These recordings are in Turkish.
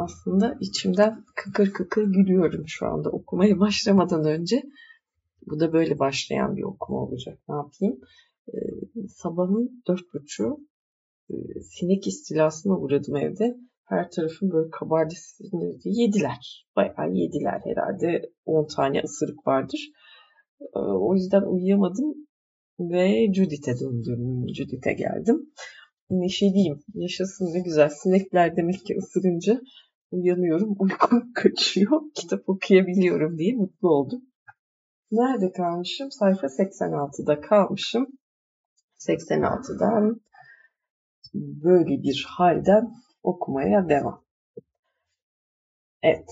aslında içimden kıkır kıkır gülüyorum şu anda okumaya başlamadan önce. Bu da böyle başlayan bir okuma olacak. Ne yapayım? Sabahın 4.30 sinek istilasına uğradım evde. Her tarafım böyle kabardı sinirdi. Yediler. Bayağı yediler herhalde. 10 tane ısırık vardır. O yüzden uyuyamadım ve Judith'e döndüm. Judith'e geldim. Neşeliyim. Yaşasın ne güzel. Sinekler demek ki ısırınca uyanıyorum. Uykum kaçıyor. Kitap okuyabiliyorum diye mutlu oldum. Nerede kalmışım? Sayfa 86'da kalmışım. 86'dan böyle bir halden okumaya devam. Evet.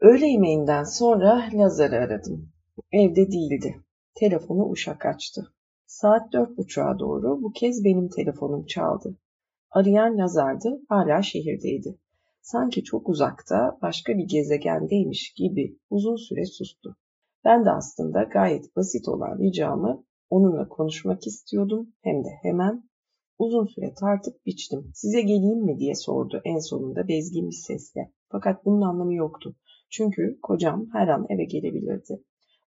Öğle yemeğinden sonra Lazar'ı aradım. Evde değildi. Telefonu uşak açtı. Saat 4.30'a doğru bu kez benim telefonum çaldı. Arayan Lazar'dı, hala şehirdeydi. Sanki çok uzakta, başka bir gezegendeymiş gibi uzun süre sustu. Ben de aslında gayet basit olan ricamı onunla konuşmak istiyordum, hem de hemen. Uzun süre tartıp biçtim. Size geleyim mi diye sordu en sonunda bezgin bir sesle. Fakat bunun anlamı yoktu. Çünkü kocam her an eve gelebilirdi.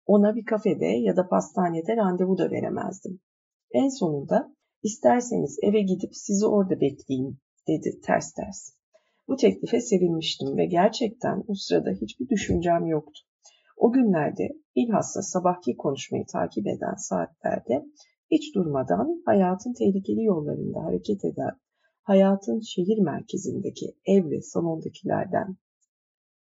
Ona bir kafede ya da pastanede randevu da veremezdim. En sonunda isterseniz eve gidip sizi orada bekleyeyim dedi ters ters. Bu teklife sevinmiştim ve gerçekten o sırada hiçbir düşüncem yoktu. O günlerde bilhassa sabahki konuşmayı takip eden saatlerde hiç durmadan hayatın tehlikeli yollarında hareket eden, hayatın şehir merkezindeki ev ve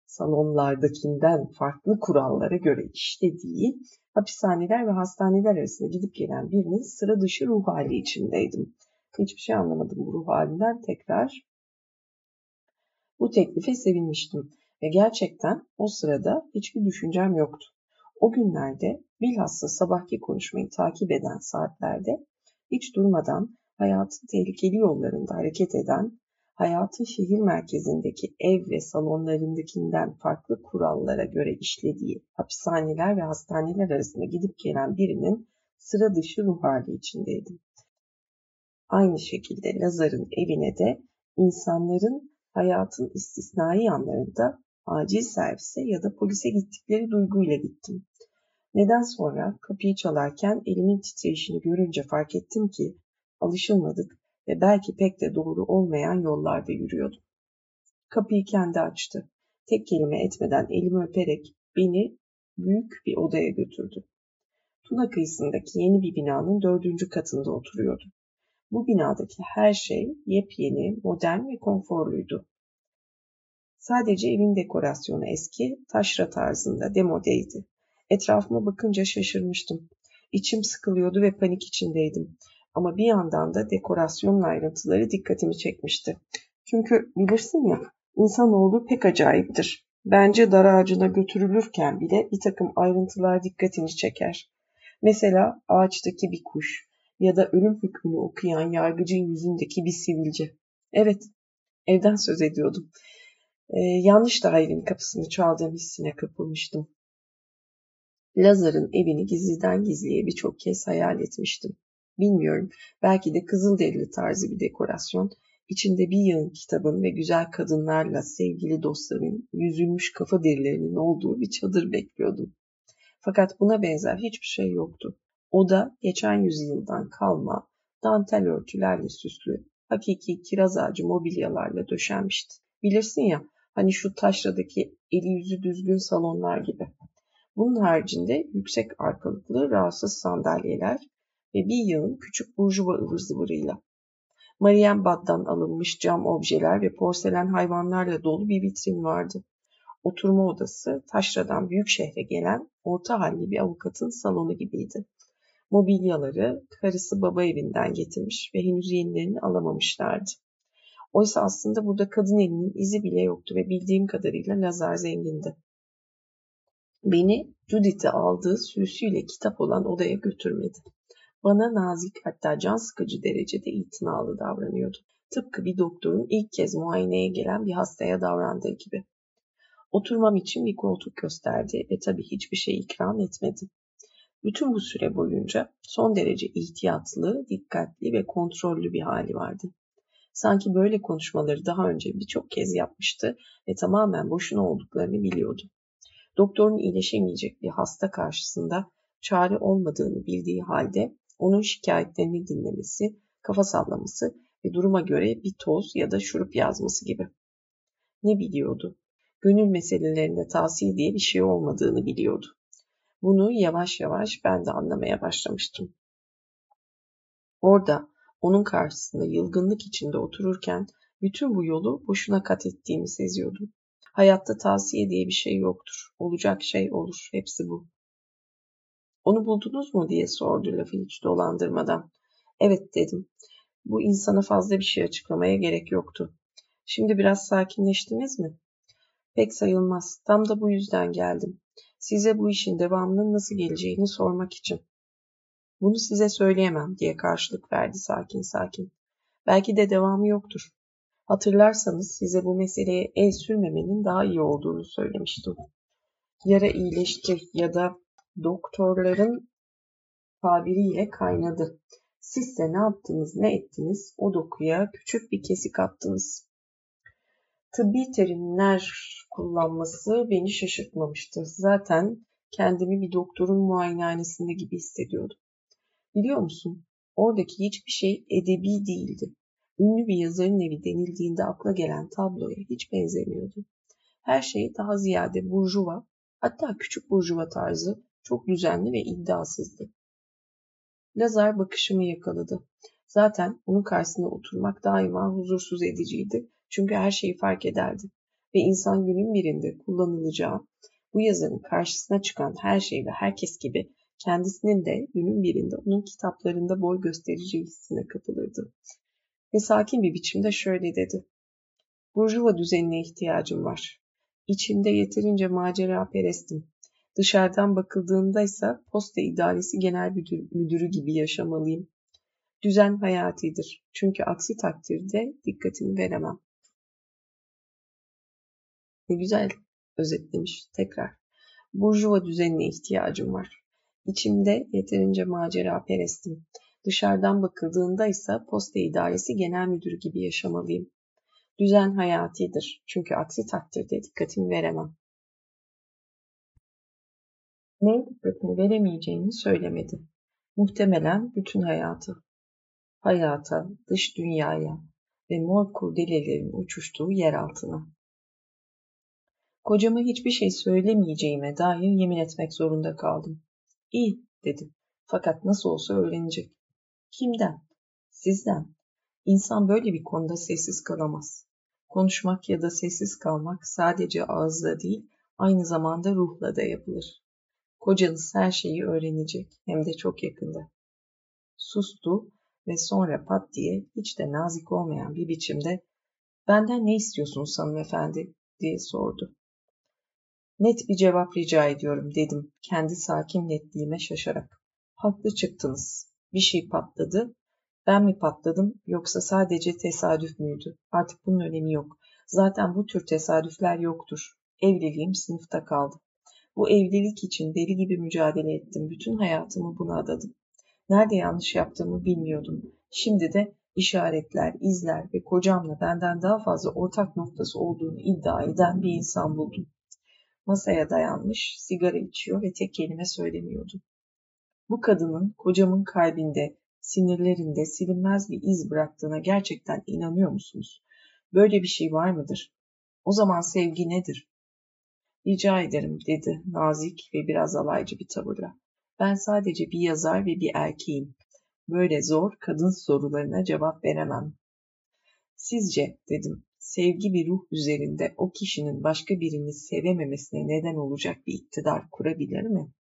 salonlardakinden farklı kurallara göre işlediği hapishaneler ve hastaneler arasında gidip gelen birinin sıra dışı ruh hali içindeydim. Hiçbir şey anlamadım bu ruh halinden tekrar. Bu teklife sevinmiştim ve gerçekten o sırada hiçbir düşüncem yoktu. O günlerde bilhassa sabahki konuşmayı takip eden saatlerde hiç durmadan hayatın tehlikeli yollarında hareket eden, hayatın şehir merkezindeki ev ve salonlarındakinden farklı kurallara göre işlediği hapishaneler ve hastaneler arasında gidip gelen birinin sıra dışı ruh hali içindeydim. Aynı şekilde Lazar'ın evine de insanların hayatın istisnai anlarında acil servise ya da polise gittikleri duyguyla gittim. Neden sonra kapıyı çalarken elimin titreşini görünce fark ettim ki alışılmadık ve belki pek de doğru olmayan yollarda yürüyordum. Kapıyı kendi açtı. Tek kelime etmeden elimi öperek beni büyük bir odaya götürdü. Tuna kıyısındaki yeni bir binanın 4. katında oturuyordu. Bu binadaki her şey yepyeni, modern ve konforluydu. Sadece evin dekorasyonu eski, taşra tarzında, demodeydi. Etrafıma bakınca şaşırmıştım. İçim sıkılıyordu ve panik içindeydim. Ama bir yandan da dekorasyonun ayrıntıları dikkatimi çekmişti. Çünkü bilirsin ya, insanoğlu pek acayiptir. Bence dar ağacına götürülürken bile bir takım ayrıntılar dikkatini çeker. Mesela ağaçtaki bir kuş ya da ölüm hükmünü okuyan yargıcın yüzündeki bir sivilce. Evet, evden söz ediyordum. Yanlış dairenin kapısını çaldığım hissine kapılmıştım. Lazar'ın evini gizliden gizliye birçok kez hayal etmiştim. Bilmiyorum, belki de kızılderili tarzı bir dekorasyon, içinde bir yığın kitabın ve güzel kadınlarla sevgili dostların yüzülmüş kafa derilerinin olduğu bir çadır bekliyordum. Fakat buna benzer hiçbir şey yoktu. Oda geçen yüzyıldan kalma, dantel örtülerle süslü, hakiki kiraz ağacı mobilyalarla döşenmişti. Bilirsin ya, hani şu taşradaki eli yüzü düzgün salonlar gibi. Bunun haricinde yüksek arkalıklı rahatsız sandalyeler ve bir yığın küçük burjuva ıvır zıvırıyla. Marienbad'dan alınmış cam objeler ve porselen hayvanlarla dolu bir vitrin vardı. Oturma odası taşradan büyük şehre gelen orta halli bir avukatın salonu gibiydi. Mobilyaları karısı baba evinden getirmiş ve henüz yenilerini alamamışlardı. Oysa aslında burada kadın elinin izi bile yoktu ve bildiğim kadarıyla Lazar zengindi. Beni Judith'e aldığı sürüsüyle kitap olan odaya götürmedi. Bana nazik, hatta can sıkıcı derecede itinalı davranıyordu. Tıpkı bir doktorun ilk kez muayeneye gelen bir hastaya davrandığı gibi. Oturmam için bir koltuk gösterdi ve tabii hiçbir şey ikram etmedi. Bütün bu süre boyunca son derece ihtiyatlı, dikkatli ve kontrollü bir hali vardı. Sanki böyle konuşmaları daha önce birçok kez yapmıştı ve tamamen boşuna olduklarını biliyordu. Doktorun iyileşemeyecek bir hasta karşısında çare olmadığını bildiği halde onun şikayetlerini dinlemesi, kafa sallaması ve duruma göre bir toz ya da şurup yazması gibi. Ne biliyordu? Gönül meselelerinde tavsiye diye bir şey olmadığını biliyordu. Bunu yavaş yavaş ben de anlamaya başlamıştım. Orada onun karşısında yılgınlık içinde otururken bütün bu yolu boşuna kat ettiğimi seziyordum. Hayatta tavsiye diye bir şey yoktur. Olacak şey olur. Hepsi bu. Onu buldunuz mu diye sordu lafı hiç dolandırmadan. Evet dedim. Bu insana fazla bir şey açıklamaya gerek yoktu. Şimdi biraz sakinleştiniz mi? Pek sayılmaz. Tam da bu yüzden geldim. Size bu işin devamının nasıl geleceğini sormak için. Bunu size söyleyemem diye karşılık verdi sakin sakin. Belki de devamı yoktur. Hatırlarsanız size bu meseleye el sürmemenin daha iyi olduğunu söylemiştim. Yara iyileşti ya da doktorların tabiriyle kaynadı. Siz de ne yaptınız ne ettiniz o dokuya küçük bir kesik attınız. Tıbbi terimler kullanması beni şaşırtmamıştı. Zaten kendimi bir doktorun muayenehanesinde gibi hissediyordum. Biliyor musun? Oradaki hiçbir şey edebi değildi. Ünlü bir yazarın evi denildiğinde akla gelen tabloya hiç benzemiyordu. Her şey daha ziyade burjuva, hatta küçük burjuva tarzı çok düzenli ve iddiasızdı. Lazar bakışımı yakaladı. Zaten onun karşısında oturmak daima huzursuz ediciydi. Çünkü her şeyi fark ederdi. Ve insan günün birinde kullanılacağı, bu yazarın karşısına çıkan her şey ve herkes gibi kendisinin de günün birinde onun kitaplarında boy göstereceği hissine kapılırdı. Ve sakin bir biçimde şöyle dedi. Burjuva düzenine ihtiyacım var. İçimde yeterince macera perestim. Dışarıdan bakıldığında ise Posta İdaresi Genel Müdürü gibi yaşamalıyım. Düzen hayatidir. Çünkü aksi takdirde dikkatimi veremem. Ne güzel özetlemiş tekrar. Burjuva düzenine ihtiyacım var. İçimde yeterince macera perestim. Dışarıdan bakıldığında ise Posta İdaresi Genel Müdürü gibi yaşamalıyım. Düzen hayatidir. Çünkü aksi takdirde dikkatimi veremem. Neye dikkatini veremeyeceğini söylemedi. Muhtemelen bütün hayatı. Hayata, dış dünyaya ve mor kurdelelerin uçuştuğu yer altına. Kocama hiçbir şey söylemeyeceğime dair yemin etmek zorunda kaldım. İyi dedim. Fakat nasıl olsa öğrenecek. Kimden? Sizden. İnsan böyle bir konuda sessiz kalamaz. Konuşmak ya da sessiz kalmak sadece ağızla değil, aynı zamanda ruhla da yapılır. Kocanız her şeyi öğrenecek, hem de çok yakında. Sustu ve sonra pat diye hiç de nazik olmayan bir biçimde "Benden ne istiyorsunuz hanımefendi?" diye sordu. Net bir cevap rica ediyorum dedim kendi sakin netliğime şaşarak. Haklı çıktınız. Bir şey patladı. Ben mi patladım yoksa sadece tesadüf müydü? Artık bunun önemi yok. Zaten bu tür tesadüfler yoktur. Evliliğim sınıfta kaldı. Bu evlilik için deli gibi mücadele ettim. Bütün hayatımı buna adadım. Nerede yanlış yaptığımı bilmiyordum. Şimdi de işaretler, izler ve kocamla benden daha fazla ortak noktası olduğunu iddia eden bir insan buldum. Masaya dayanmış, sigara içiyor ve tek kelime söylemiyordu. Bu kadının kocamın kalbinde, sinirlerinde silinmez bir iz bıraktığına gerçekten inanıyor musunuz? Böyle bir şey var mıdır? O zaman sevgi nedir? Rica ederim dedi nazik ve biraz alaycı bir tavırla. Ben sadece bir yazar ve bir erkeğim. Böyle zor kadın sorularına cevap veremem. Sizce dedim, sevgi bir ruh üzerinde o kişinin başka birini sevememesine neden olacak bir iktidar kurabilir mi?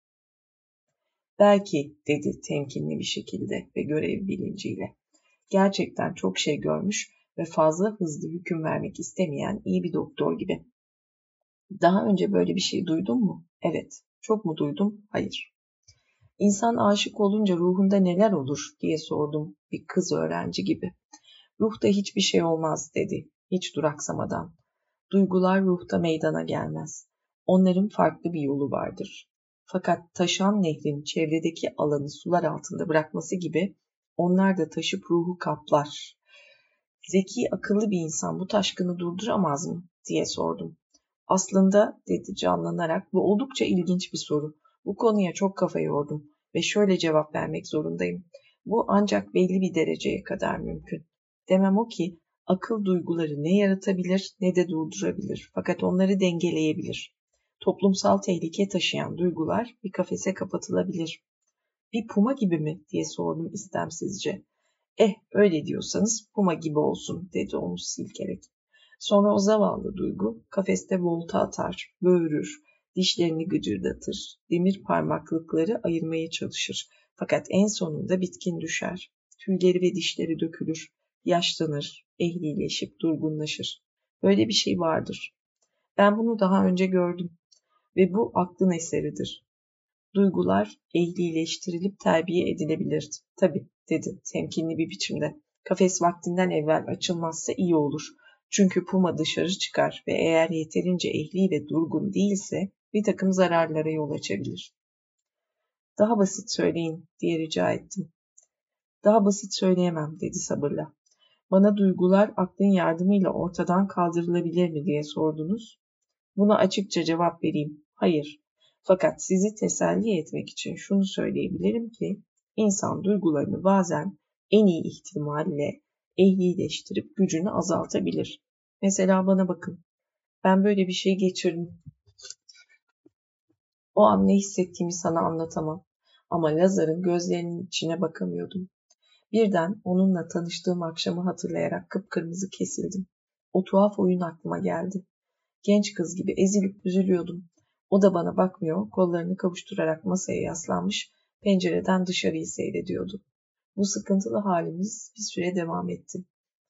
Belki dedi temkinli bir şekilde ve görev bilinciyle. Gerçekten çok şey görmüş ve fazla hızlı hüküm vermek istemeyen iyi bir doktor gibi. Daha önce böyle bir şey duydun mu? Evet. Çok mu duydum? Hayır. İnsan aşık olunca ruhunda neler olur diye sordum bir kız öğrenci gibi. Ruhta hiçbir şey olmaz dedi hiç duraksamadan. Duygular ruhta meydana gelmez. Onların farklı bir yolu vardır. Fakat taşan nehrin çevredeki alanı sular altında bırakması gibi onlar da taşıp ruhu kaplar. "Zeki, akıllı bir insan bu taşkını durduramaz mı?" diye sordum. "Aslında," dedi canlanarak, "bu oldukça ilginç bir soru. Bu konuya çok kafa yordum ve şöyle cevap vermek zorundayım. Bu ancak belli bir dereceye kadar mümkün. Demem o ki, akıl duyguları ne yaratabilir ne de durdurabilir, fakat onları dengeleyebilir. Toplumsal tehlike taşıyan duygular bir kafese kapatılabilir." "Bir puma gibi mi?" diye sordum istemsizce. Öyle diyorsanız puma gibi olsun," dedi onu silkerek. "Sonra o zavallı duygu kafeste volta atar, böğürür, dişlerini gıcırdatır, demir parmaklıkları ayırmaya çalışır. Fakat en sonunda bitkin düşer, tüyleri ve dişleri dökülür, yaşlanır, ehlileşip durgunlaşır. Böyle bir şey vardır. Ben bunu daha önce gördüm ve bu aklın eseridir. Duygular ehlileştirilip terbiye edilebilirdi. Tabii," dedi temkinli bir biçimde. "Kafes vaktinden evvel açılmazsa iyi olur. Çünkü puma dışarı çıkar ve eğer yeterince ehli ve durgun değilse bir takım zararlara yol açabilir." "Daha basit söyleyin," diye rica ettim. "Daha basit söyleyemem," dedi sabırla. "Bana duygular aklın yardımıyla ortadan kaldırılabilir mi diye sordunuz. Buna açıkça cevap vereyim. Hayır. Fakat sizi teselli etmek için şunu söyleyebilirim ki, insan duygularını bazen en iyi ihtimalle ehlileştirip gücünü azaltabilir. Mesela bana bakın. Ben böyle bir şey geçirdim. O an ne hissettiğimi sana anlatamam. Ama Lazar'ın gözlerinin içine bakamıyordum. Birden onunla tanıştığım akşamı hatırlayarak kıpkırmızı kesildim. O tuhaf oyun aklıma geldi. Genç kız gibi ezilip üzülüyordum. O da bana bakmıyor, kollarını kavuşturarak masaya yaslanmış, pencereden dışarıyı seyrediyordu. Bu sıkıntılı halimiz bir süre devam etti.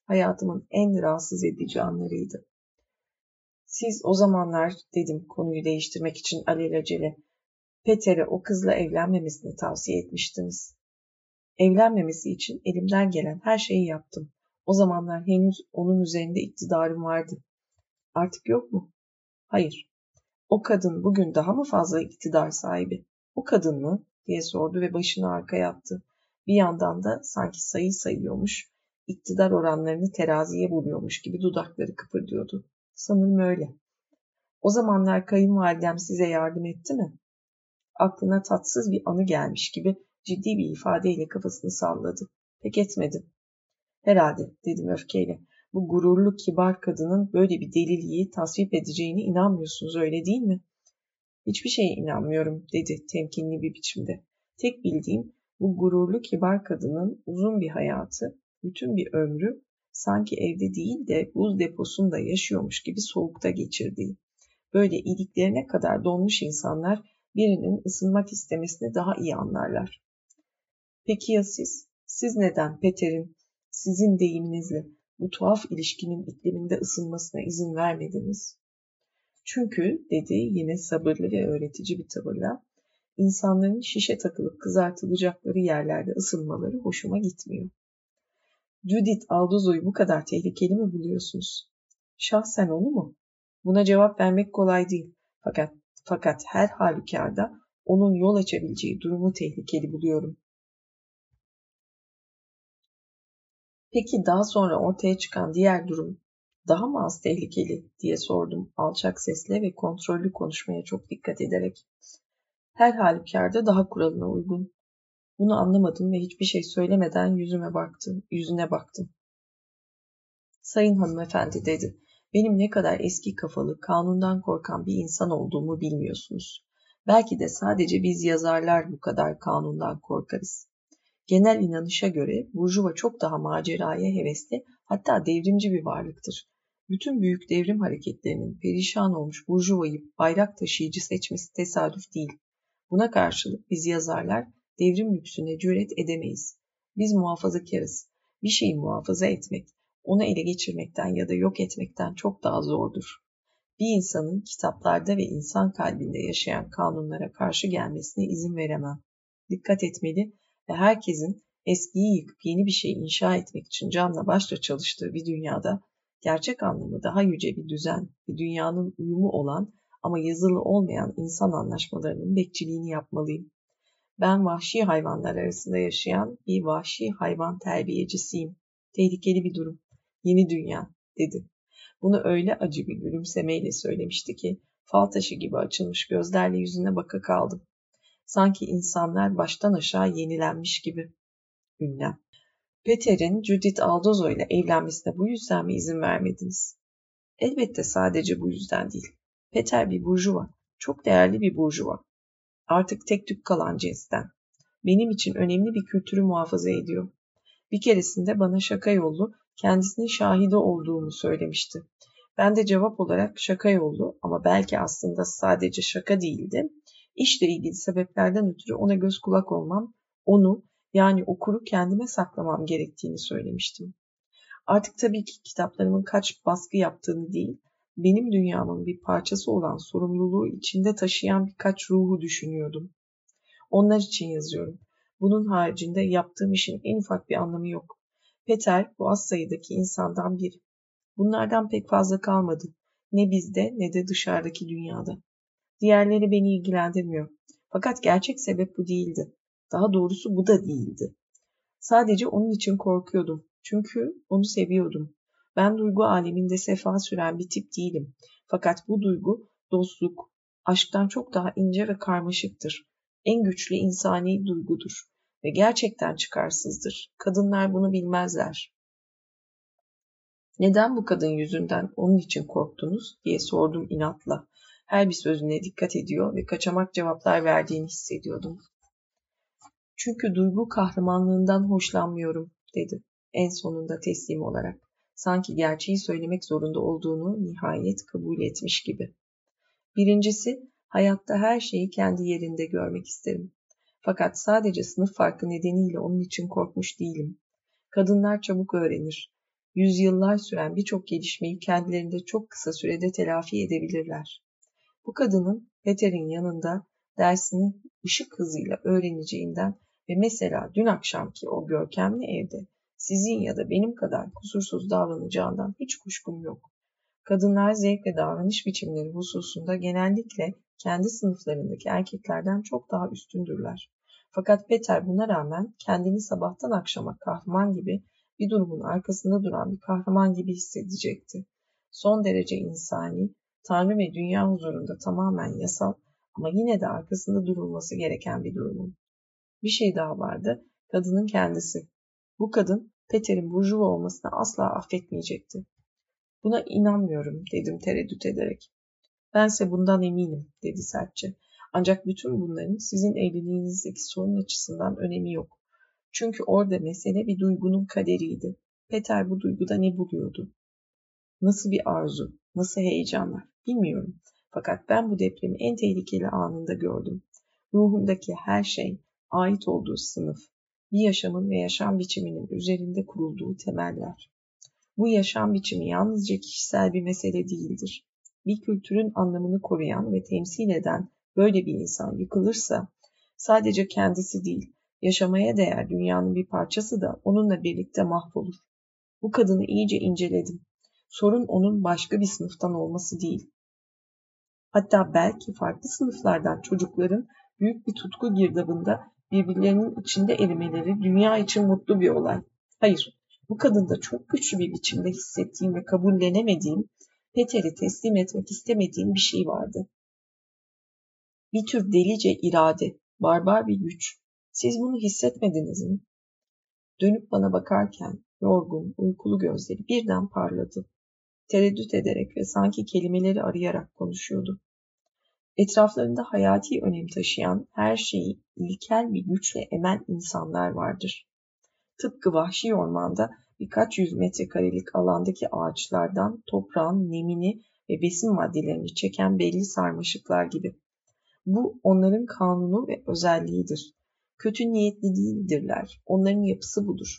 Hayatımın en rahatsız edici anlarıydı. "Siz o zamanlar," dedim konuyu değiştirmek için alelacele, "Peter'e o kızla evlenmemesini tavsiye etmiştiniz." "Evlenmemesi için elimden gelen her şeyi yaptım. O zamanlar henüz onun üzerinde iktidarım vardı." "Artık yok mu?" "Hayır." "O kadın bugün daha mı fazla iktidar sahibi?" "O kadın mı?" diye sordu ve başını arkaya attı. Bir yandan da sanki sayı sayıyormuş, iktidar oranlarını teraziye vuruyormuş gibi dudakları kıpırdıyordu. "Sanırım öyle." "O zamanlar kayınvalidem size yardım etti mi?" Aklına tatsız bir anı gelmiş gibi ciddi bir ifadeyle kafasını salladı. "Pek etmedim." "Herhalde," dedim öfkeyle. "Bu gururlu kibar kadının böyle bir deliliği tasvip edeceğine inanmıyorsunuz, öyle değil mi?" "Hiçbir şeye inanmıyorum," dedi temkinli bir biçimde. "Tek bildiğim bu gururlu kibar kadının uzun bir hayatı, bütün bir ömrü sanki evde değil de buz deposunda yaşıyormuş gibi soğukta geçirdiği. Böyle iliklerine kadar donmuş insanlar birinin ısınmak istemesini daha iyi anlarlar." "Peki ya siz? Siz neden Peter'in, sizin deyiminizle, bu tuhaf ilişkinin ikliminde ısınmasına izin vermediniz?" "Çünkü," dedi yine sabırlı ve öğretici bir tavırla, "insanların şişe takılıp kızartılacakları yerlerde ısınmaları hoşuma gitmiyor." "Judit Áldozo'yu bu kadar tehlikeli mi buluyorsunuz?" "Şahsen onu mu? Buna cevap vermek kolay değil. Fakat her halükarda onun yol açabileceği durumu tehlikeli buluyorum." "Peki daha sonra ortaya çıkan diğer durum daha mı az tehlikeli?" diye sordum alçak sesle ve kontrollü konuşmaya çok dikkat ederek. "Her halükarda daha kuralına uygun." Bunu anlamadım ve hiçbir şey söylemeden yüzüne baktım. "Sayın hanımefendi," dedi, "benim ne kadar eski kafalı, kanundan korkan bir insan olduğumu bilmiyorsunuz. Belki de sadece biz yazarlar bu kadar kanundan korkarız. Genel inanışa göre burjuva çok daha maceraya hevesli, hatta devrimci bir varlıktır. Bütün büyük devrim hareketlerinin perişan olmuş burjuvayı bayrak taşıyıcı seçmesi tesadüf değil. Buna karşılık biz yazarlar devrim lüksüne cüret edemeyiz. Biz muhafazakarız. Bir şeyi muhafaza etmek, onu ele geçirmekten ya da yok etmekten çok daha zordur. Bir insanın kitaplarda ve insan kalbinde yaşayan kanunlara karşı gelmesine izin veremem. Dikkat etmeli ve herkesin eskiyi yıkıp yeni bir şey inşa etmek için canla başla çalıştığı bir dünyada gerçek anlamı daha yüce bir düzen, bir dünyanın uyumu olan ama yazılı olmayan insan anlaşmalarının bekçiliğini yapmalıyım. Ben vahşi hayvanlar arasında yaşayan bir vahşi hayvan terbiyecisiyim. Tehlikeli bir durum. yeni dünya dedi. Bunu öyle acı bir gülümsemeyle söylemişti ki fal taşı gibi açılmış gözlerle yüzüne baka kaldım. Sanki insanlar baştan aşağı yenilenmiş gibi. Ünlem. Peter'in Judit Áldozó ile evlenmesine bu yüzden mi izin vermediniz? Elbette sadece bu yüzden değil. Peter bir burjuva, çok değerli bir burjuva. Artık tek tük kalan cinsten. Benim için önemli bir kültürü muhafaza ediyor. Bir keresinde bana şaka yollu kendisinin şahidi olduğumu söylemişti. Ben de cevap olarak şaka yollu ama belki aslında sadece şaka değildi. İşle ilgili sebeplerden ötürü ona göz kulak olmam, onu yani okuru kendime saklamam gerektiğini söylemiştim. Artık tabii ki kitaplarımın kaç baskı yaptığını değil, benim dünyamın bir parçası olan sorumluluğu içinde taşıyan birkaç ruhu düşünüyordum. Onlar için yazıyorum. Bunun haricinde yaptığım işin en ufak bir anlamı yok. Peter bu az sayıdaki insandan biri. Bunlardan pek fazla kalmadı. Ne bizde ne de dışarıdaki dünyada. Diğerleri beni ilgilendirmiyor. Fakat gerçek sebep bu değildi. Daha doğrusu bu da değildi. Sadece onun için korkuyordum. Çünkü onu seviyordum. Ben duygu aleminde sefa süren bir tip değilim. Fakat bu duygu dostluk, aşktan çok daha ince ve karmaşıktır. En güçlü insani duygudur ve gerçekten çıkarsızdır. Kadınlar bunu bilmezler. Neden bu kadın yüzünden onun için korktunuz diye sordum inatla. Her bir sözüne dikkat ediyor ve kaçamak cevaplar verdiğini hissediyordum. Çünkü duygu kahramanlığından hoşlanmıyorum dedi en sonunda teslim olarak. Sanki gerçeği söylemek zorunda olduğunu nihayet kabul etmiş gibi. Birincisi, hayatta her şeyi kendi yerinde görmek isterim. Fakat sadece sınıf farkı nedeniyle onun için korkmuş değilim. Kadınlar çabuk öğrenir. Yüzyıllar süren birçok gelişmeyi kendilerinde çok kısa sürede telafi edebilirler. Bu kadının Peter'in yanında dersini ışık hızıyla öğreneceğinden ve mesela dün akşamki o görkemli evde sizin ya da benim kadar kusursuz davranacağından hiç kuşkum yok. Kadınlar zevk ve davranış biçimleri hususunda genellikle kendi sınıflarındaki erkeklerden çok daha üstündürler. Fakat Peter buna rağmen kendini sabahtan akşama kahraman gibi bir durumun arkasında duran bir kahraman gibi hissedecekti. Son derece insani, Tanrı ve dünya huzurunda tamamen yasal ama yine de arkasında durulması gereken bir durumun. Bir şey daha vardı, kadının kendisi. Bu kadın Peter'in burjuva olmasını asla affetmeyecekti. Buna inanmıyorum dedim tereddüt ederek. Bense bundan eminim dedi sertçe. Ancak bütün bunların sizin evliliğinizdeki sorun açısından önemi yok. Çünkü orada mesele bir duygunun kaderiydi. Peter bu duyguda ne buluyordu? Nasıl bir arzu, nasıl heyecanlar bilmiyorum. Fakat ben bu depremi en tehlikeli anında gördüm. Ruhumdaki her şey, ait olduğu sınıf, bir yaşamın ve yaşam biçiminin üzerinde kurulduğu temeller. Bu yaşam biçimi yalnızca kişisel bir mesele değildir. Bir kültürün anlamını koruyan ve temsil eden böyle bir insan yıkılırsa, sadece kendisi değil, yaşamaya değer dünyanın bir parçası da onunla birlikte mahvolur. Bu kadını iyice inceledim. Sorun onun başka bir sınıftan olması değil. Hatta belki farklı sınıflardan çocukların büyük bir tutku girdabında birbirlerinin içinde erimeleri dünya için mutlu bir olay. Hayır, bu kadında çok güçlü bir biçimde hissettiğim ve kabullenemediğim, Peter'i teslim etmek istemediğim bir şey vardı. Bir tür delice irade, barbar bir güç. Siz bunu hissetmediniz mi? Dönüp bana bakarken yorgun, uykulu gözleri birden parladı. Tereddüt ederek ve sanki kelimeleri arayarak konuşuyordu. Etraflarında hayati önem taşıyan her şeyi ilkel bir güçle emen insanlar vardır. Tıpkı vahşi ormanda birkaç yüz metrekarelik alandaki ağaçlardan toprağın nemini ve besin maddelerini çeken belli sarmaşıklar gibi. Bu onların kanunu ve özelliğidir. Kötü niyetli değildirler. Onların yapısı budur.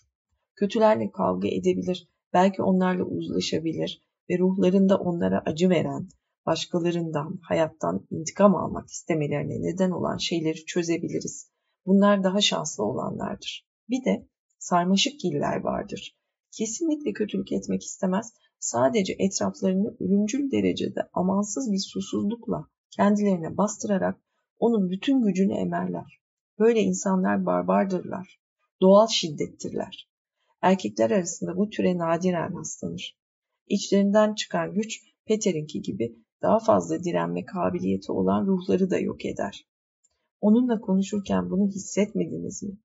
Kötülerle kavga edebilir, belki onlarla uzlaşabilir ve ruhlarında onlara acı veren, başkalarından, hayattan intikam almak istemelerine neden olan şeyleri çözebiliriz. Bunlar daha şanslı olanlardır. Bir de sarmaşıkgiller vardır. Kesinlikle kötülük etmek istemez, sadece etraflarını ölümcül derecede amansız bir susuzlukla kendilerine bastırarak onun bütün gücünü emerler. Böyle insanlar barbardırlar, doğal şiddettirler. erkekler arasında bu türe nadiren rastlanır. İçlerinden çıkan güç Peter'inki gibi daha fazla direnme kabiliyeti olan ruhları da yok eder. Onunla konuşurken bunu hissetmediniz mi?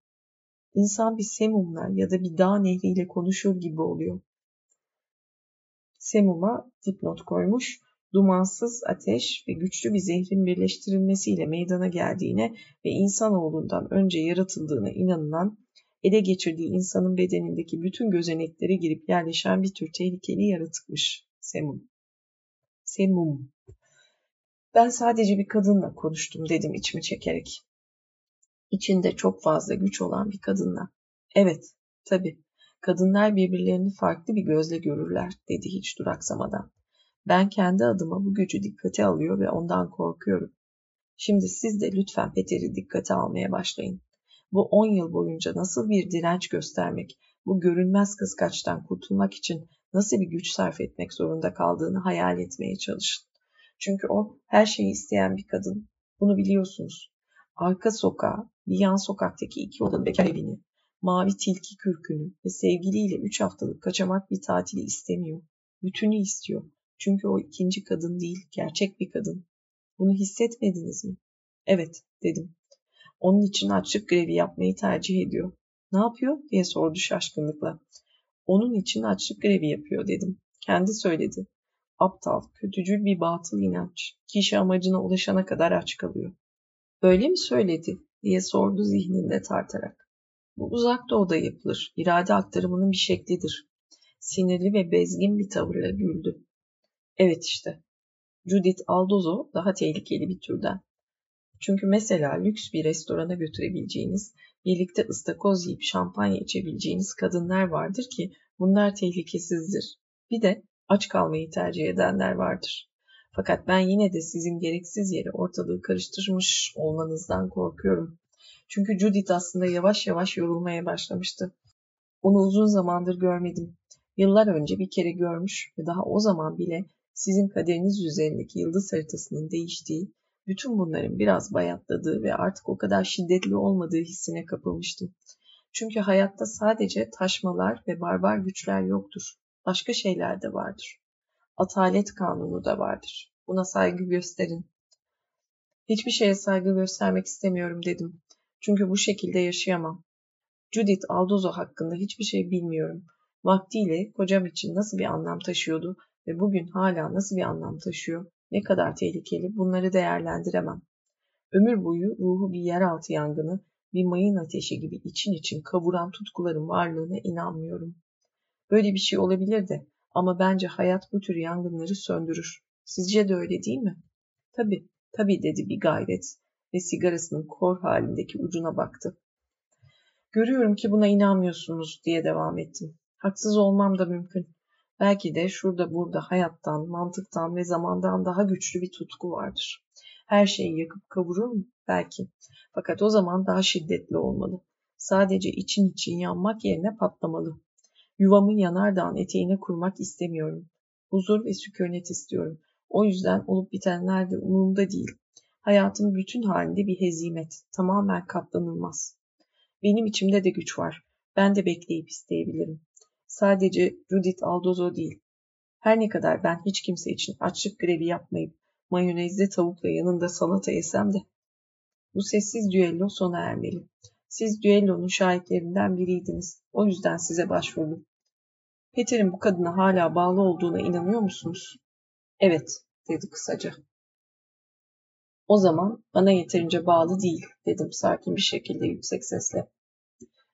İnsan bir semumla ya da bir dağ nehriyle konuşur gibi oluyor. Semuma dipnot koymuş, dumansız ateş ve güçlü bir zehrin birleştirilmesiyle meydana geldiğine ve insanoğlundan önce yaratıldığına inanılan, ele geçirdiği insanın bedenindeki bütün gözeneklere girip yerleşen bir tür tehlikeli yaratıkmış. Semum. Ben sadece bir kadınla konuştum dedim içimi çekerek. İçinde çok fazla güç olan bir kadınla. Evet, tabii. Kadınlar birbirlerini farklı bir gözle görürler dedi hiç duraksamadan. Ben kendi adıma bu gücü dikkate alıyor ve ondan korkuyorum. Şimdi siz de lütfen Peter'i dikkate almaya başlayın. Bu 10 yıl boyunca nasıl bir direnç göstermek, bu görünmez kıskaçtan kurtulmak için nasıl bir güç sarf etmek zorunda kaldığını hayal etmeye çalışın. Çünkü o her şeyi isteyen bir kadın. Bunu biliyorsunuz. Arka sokağa, bir yan sokaktaki 2 odalı bekar evini, mavi tilki kürkünü ve sevgiliyle 3 haftalık kaçamak bir tatili istemiyor. Bütünü istiyor. Çünkü o ikinci kadın değil, gerçek bir kadın. Bunu hissetmediniz mi? Evet, dedim. Onun için açlık grevi yapmayı tercih ediyor. Ne yapıyor diye sordu şaşkınlıkla. Onun için açlık grevi yapıyor dedim. Kendi söyledi. Aptal, kötücül bir batıl inanç. Kişi amacına ulaşana kadar aç kalıyor. Öyle mi söyledi diye sordu zihninde tartarak. Bu uzak doğuda yapılır. İrade aktarımının bir şeklidir. Sinirli ve bezgin bir tavırla güldü. Evet işte. Judit Áldozó daha tehlikeli bir türden. Çünkü mesela lüks bir restorana götürebileceğiniz, birlikte ıstakoz yiyip şampanya içebileceğiniz kadınlar vardır ki bunlar tehlikesizdir. Bir de aç kalmayı tercih edenler vardır. Fakat ben yine de sizin gereksiz yere ortalığı karıştırmış olmanızdan korkuyorum. Çünkü Judith aslında yavaş yavaş yorulmaya başlamıştı. Onu uzun zamandır görmedim. Yıllar önce bir kere görmüş ve daha o zaman bile sizin kaderiniz üzerindeki yıldız haritasının değiştiği, bütün bunların biraz bayatladığı ve artık o kadar şiddetli olmadığı hissine kapılmıştım. Çünkü hayatta sadece taşmalar ve barbar güçler yoktur. Başka şeyler de vardır. Atalet kanunu da vardır. Buna saygı gösterin. Hiçbir şeye saygı göstermek istemiyorum dedim. Çünkü bu şekilde yaşayamam. Judit Áldozó hakkında hiçbir şey bilmiyorum. Vaktiyle kocam için nasıl bir anlam taşıyordu ve bugün hala nasıl bir anlam taşıyor, ne kadar tehlikeli, bunları değerlendiremem. Ömür boyu ruhu bir yeraltı yangını, bir mayın ateşi gibi için için kavuran tutkuların varlığına inanmıyorum. Böyle bir şey olabilir de ama bence hayat bu tür yangınları söndürür. Sizce de öyle değil mi? Tabii, tabii dedi bir gayret ve sigarasının kor halindeki ucuna baktı. Görüyorum ki buna inanmıyorsunuz diye devam ettim. Haksız olmam da mümkün. Belki de şurada burada hayattan, mantıktan ve zamandan daha güçlü bir tutku vardır. Her şeyi yakıp kavurur mu? Belki. Fakat o zaman daha şiddetli olmalı. Sadece için için yanmak yerine patlamalı. Yuvamı yanardağın eteğine kurmak istemiyorum. Huzur ve sükunet istiyorum. O yüzden olup bitenler de umurumda değil. Hayatın bütün halinde bir hezimet, tamamen katlanılmaz. Benim içimde de güç var. Ben de bekleyip isteyebilirim. Sadece Judit Áldozó değil. Her ne kadar ben hiç kimse için açlık grevi yapmayıp mayonezli tavukla yanında salata yesem de bu sessiz düello sona ermeli. Siz düellonun şahitlerinden biriydiniz. O yüzden size başvurdum. Peter'in bu kadına hala bağlı olduğuna inanıyor musunuz? Evet, dedi kısaca. O zaman bana yeterince bağlı değil, dedim sakin bir şekilde yüksek sesle.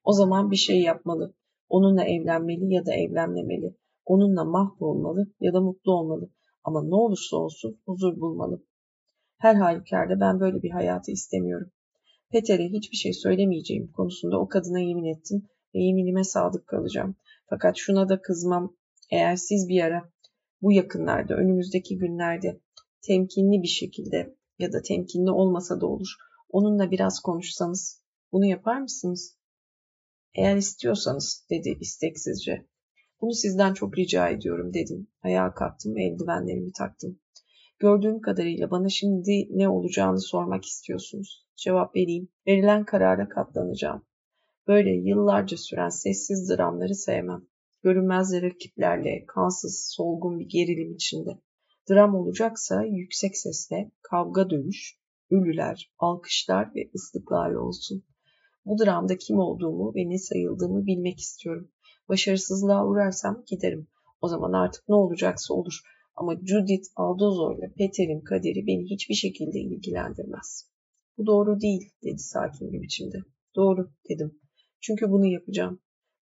O zaman bir şey yapmalı. Onunla evlenmeli ya da evlenmemeli. Onunla mahvolmalı ya da mutlu olmalı. Ama ne olursa olsun huzur bulmalı. Her halükarda ben böyle bir hayatı istemiyorum. Peter'e hiçbir şey söylemeyeceğim konusunda o kadına yemin ettim ve yeminime sadık kalacağım. Fakat şuna da kızmam. Eğer siz bir ara bu yakınlarda, önümüzdeki günlerde temkinli bir şekilde ya da temkinli olmasa da olur, onunla biraz konuşsanız, bunu yapar mısınız? Eğer istiyorsanız, dedi isteksizce. Bunu sizden çok rica ediyorum, dedim. Ayağa kalktım ve eldivenlerimi taktım. Gördüğüm kadarıyla bana şimdi ne olacağını sormak istiyorsunuz. Cevap vereyim. Verilen karara katlanacağım. Böyle yıllarca süren sessiz dramları sevmem. Görünmez rakiplerle, kansız, solgun bir gerilim içinde. Dram olacaksa yüksek sesle, kavga dövüş, ölüler, alkışlar ve ıslıklarla olsun. Bu dramda kim olduğumu ve ne sayıldığımı bilmek istiyorum. Başarısızlığa uğrarsam giderim. O zaman artık ne olacaksa olur. Ama Judit Áldozó ile Peter'in kaderi beni hiçbir şekilde ilgilendirmez. Bu doğru değil, dedi sakin bir biçimde. Doğru, dedim. Çünkü bunu yapacağım.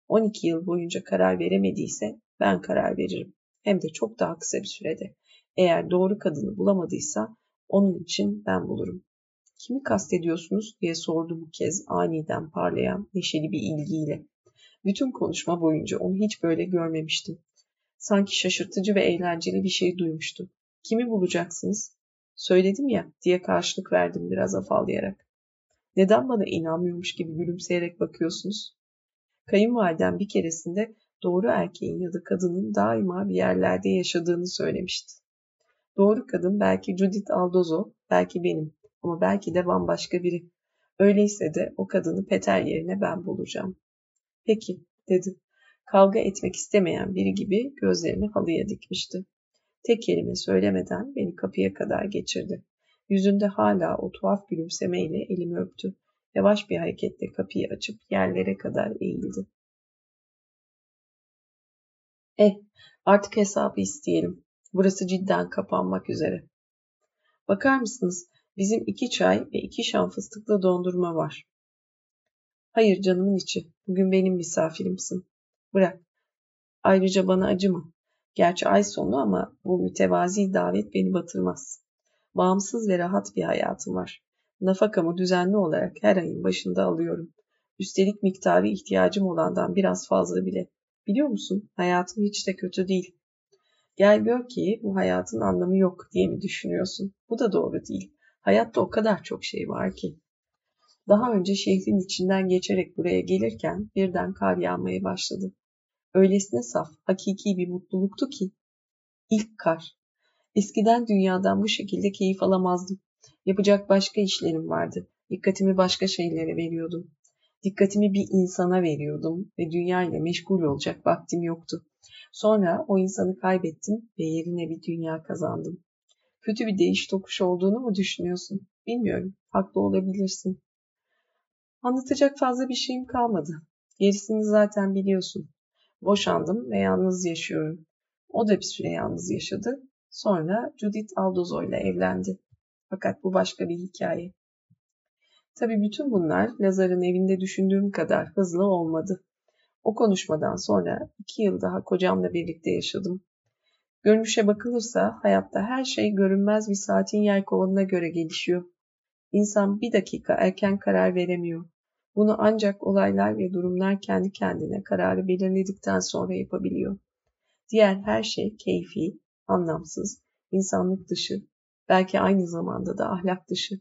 12 yıl boyunca karar veremediyse ben karar veririm. Hem de çok daha kısa bir sürede. Eğer doğru kadını bulamadıysa onun için ben bulurum. Kimi kastediyorsunuz diye sordu bu kez aniden parlayan neşeli bir ilgiyle. Bütün konuşma boyunca onu hiç böyle görmemiştim. Sanki şaşırtıcı ve eğlenceli bir şey duymuştu. Kimi bulacaksınız? Söyledim ya diye karşılık verdim biraz afallayarak. Neden bana inanmıyormuş gibi gülümseyerek bakıyorsunuz? Kayınvaliden bir keresinde doğru erkeğin ya da kadının daima bir yerlerde yaşadığını söylemişti. Doğru kadın belki Judit Áldozó, belki benim ama belki de bambaşka biri. Öyleyse de o kadını Peter yerine ben bulacağım. Peki, dedi. Kavga etmek istemeyen biri gibi gözlerini halıya dikmişti. Tek kelime söylemeden beni kapıya kadar geçirdi. Yüzünde hala o tuhaf gülümsemeyle elimi öptü. Yavaş bir hareketle kapıyı açıp yerlere kadar eğildi. Artık hesabı isteyelim. Burası cidden kapanmak üzere. Bakar mısınız? Bizim 2 çay ve 2 şam fıstıklı dondurma var. Hayır canımın içi. Bugün benim misafirimsin. Bırak. Ayrıca bana acıma. Gerçi ay sonu ama bu mütevazi davet beni batırmaz. Bağımsız ve rahat bir hayatım var. Nafakamı düzenli olarak her ayın başında alıyorum. Üstelik miktarı ihtiyacım olandan biraz fazla bile. Biliyor musun? Hayatım hiç de kötü değil. Gel gör ki bu hayatın anlamı yok diye mi düşünüyorsun? Bu da doğru değil. Hayatta o kadar çok şey var ki. Daha önce şehrin içinden geçerek buraya gelirken birden kar yağmaya başladı. Öylesine saf, hakiki bir mutluluktu ki. İlk kar. Eskiden dünyadan bu şekilde keyif alamazdım. Yapacak başka işlerim vardı. Dikkatimi başka şeylere veriyordum. Dikkatimi bir insana veriyordum ve dünyayla meşgul olacak vaktim yoktu. Sonra o insanı kaybettim ve yerine bir dünya kazandım. Kötü bir değiş tokuş olduğunu mu düşünüyorsun? Bilmiyorum. Haklı olabilirsin. Anlatacak fazla bir şeyim kalmadı. Gerisini zaten biliyorsun. Boşandım ve yalnız yaşıyorum. O da bir süre yalnız yaşadı. Sonra Judit Áldozó ile evlendi. Fakat bu başka bir hikaye. Tabii bütün bunlar Lazar'ın evinde düşündüğüm kadar hızlı olmadı. O konuşmadan sonra 2 yıl daha kocamla birlikte yaşadım. Görünüşe bakılırsa hayatta her şey görünmez bir saatin yelkovanına göre gelişiyor. İnsan bir dakika erken karar veremiyor. Bunu ancak olaylar ve durumlar kendi kendine kararı belirledikten sonra yapabiliyor. Diğer her şey keyfi, anlamsız, insanlık dışı, belki aynı zamanda da ahlak dışı.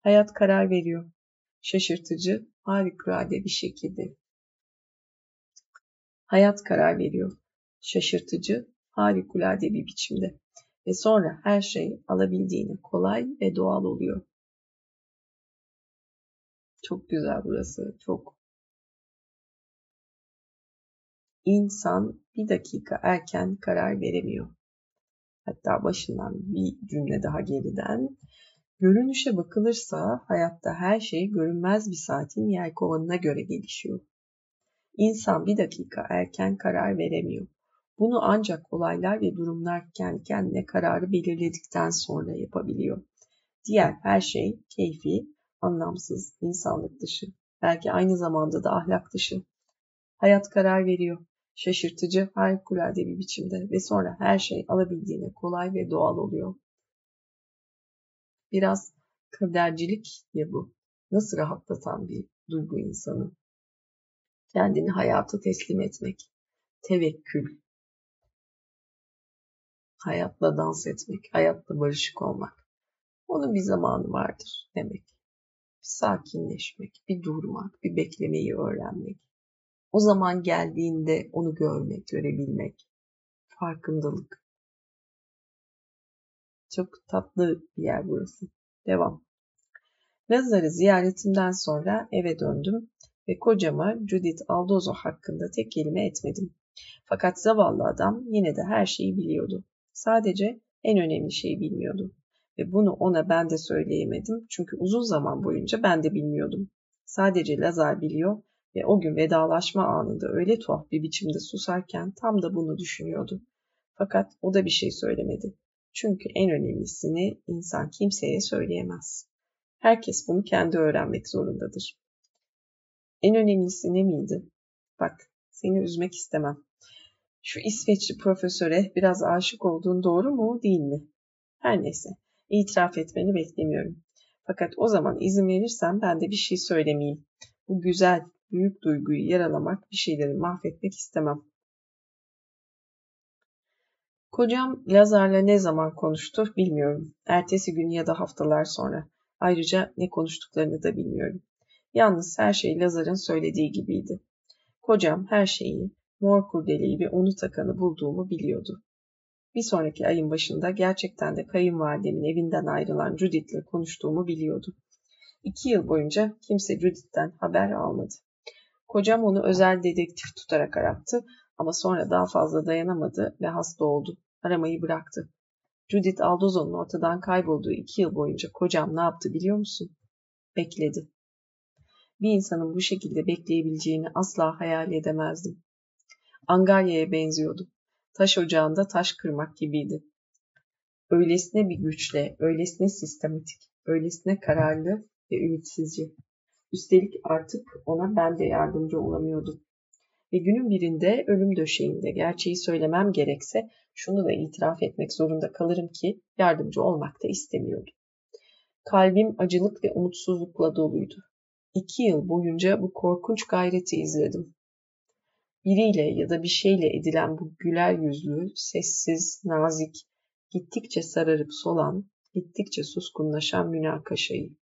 Hayat karar veriyor. Şaşırtıcı, harikulade bir şekilde. Hayat karar veriyor. Şaşırtıcı, harikulade bir biçimde. Ve sonra her şey alabildiğine kolay ve doğal oluyor. Çok güzel burası. Çok. İnsan bir dakika erken karar veremiyor. Hatta başından bir cümle daha geriden. Görünüşe bakılırsa hayatta her şey görünmez bir saatin yelkovanına göre gelişiyor. İnsan bir dakika erken karar veremiyor. Bunu ancak olaylar ve durumlar kendi kendine kararı belirledikten sonra yapabiliyor. Diğer her şey keyfi, anlamsız, insanlık dışı, belki aynı zamanda da ahlak dışı. Hayat karar veriyor. Şaşırtıcı, harikulade bir biçimde ve sonra her şey alabildiğine kolay ve doğal oluyor. Biraz kadercilik ya bu. Nasıl rahatlatan bir duygu insanı. Kendini hayata teslim etmek. Tevekkül. Hayatla dans etmek. Hayatla barışık olmak. Onun bir zamanı vardır demek. Bir sakinleşmek, bir durmak, bir beklemeyi öğrenmek. O zaman geldiğinde onu görmek, görebilmek. Farkındalık. Çok tatlı bir yer burası. Devam. Lazar'ı ziyaretimden sonra eve döndüm ve kocama Judit Áldozó hakkında tek kelime etmedim. Fakat zavallı adam yine de her şeyi biliyordu. Sadece en önemli şeyi bilmiyordu. Ve bunu ona ben de söyleyemedim çünkü uzun zaman boyunca ben de bilmiyordum. Sadece Lazar biliyor ve o gün vedalaşma anında öyle tuhaf bir biçimde susarken tam da bunu düşünüyordu. Fakat o da bir şey söylemedi. Çünkü en önemlisini insan kimseye söyleyemez. Herkes bunu kendi öğrenmek zorundadır. En önemlisi ne miydi? Bak, seni üzmek istemem. Şu İsveçli profesöre biraz aşık olduğun doğru mu, değil mi? Her neyse, itiraf etmeni beklemiyorum. Fakat o zaman izin verirsen ben de bir şey söylemeyeyim. Bu güzel, büyük duyguyu yaralamak, bir şeyleri mahvetmek istemem. Kocam Lazar'la ne zaman konuştu bilmiyorum. Ertesi gün ya da haftalar sonra. Ayrıca ne konuştuklarını da bilmiyorum. Yalnız her şey Lazar'ın söylediği gibiydi. Kocam her şeyi, mor kurdeleyi ve onu takanı bulduğumu biliyordu. Bir sonraki ayın başında gerçekten de kayınvalidemin evinden ayrılan Judith'le konuştuğumu biliyordu. 2 yıl boyunca kimse Judith'ten haber almadı. Kocam onu özel dedektif tutarak arattı ama sonra daha fazla dayanamadı ve hasta oldu. Aramayı bıraktı. Judit Áldozó'nun ortadan kaybolduğu 2 yıl boyunca kocam ne yaptı biliyor musun? Bekledi. Bir insanın bu şekilde bekleyebileceğini asla hayal edemezdim. Angarya'ya benziyordu. Taş ocağında taş kırmak gibiydi. Öylesine bir güçle, öylesine sistematik, öylesine kararlı ve ümitsizce. Üstelik artık ona ben de yardımcı olamıyordum. Ve günün birinde ölüm döşeğinde gerçeği söylemem gerekse şunu da itiraf etmek zorunda kalırım ki yardımcı olmak da istemiyordu. Kalbim acılık ve umutsuzlukla doluydu. 2 yıl boyunca bu korkunç gayreti izledim. Biriyle ya da bir şeyle edilen bu güler yüzlü, sessiz, nazik, gittikçe sararıp solan, gittikçe suskunlaşan münakaşayı.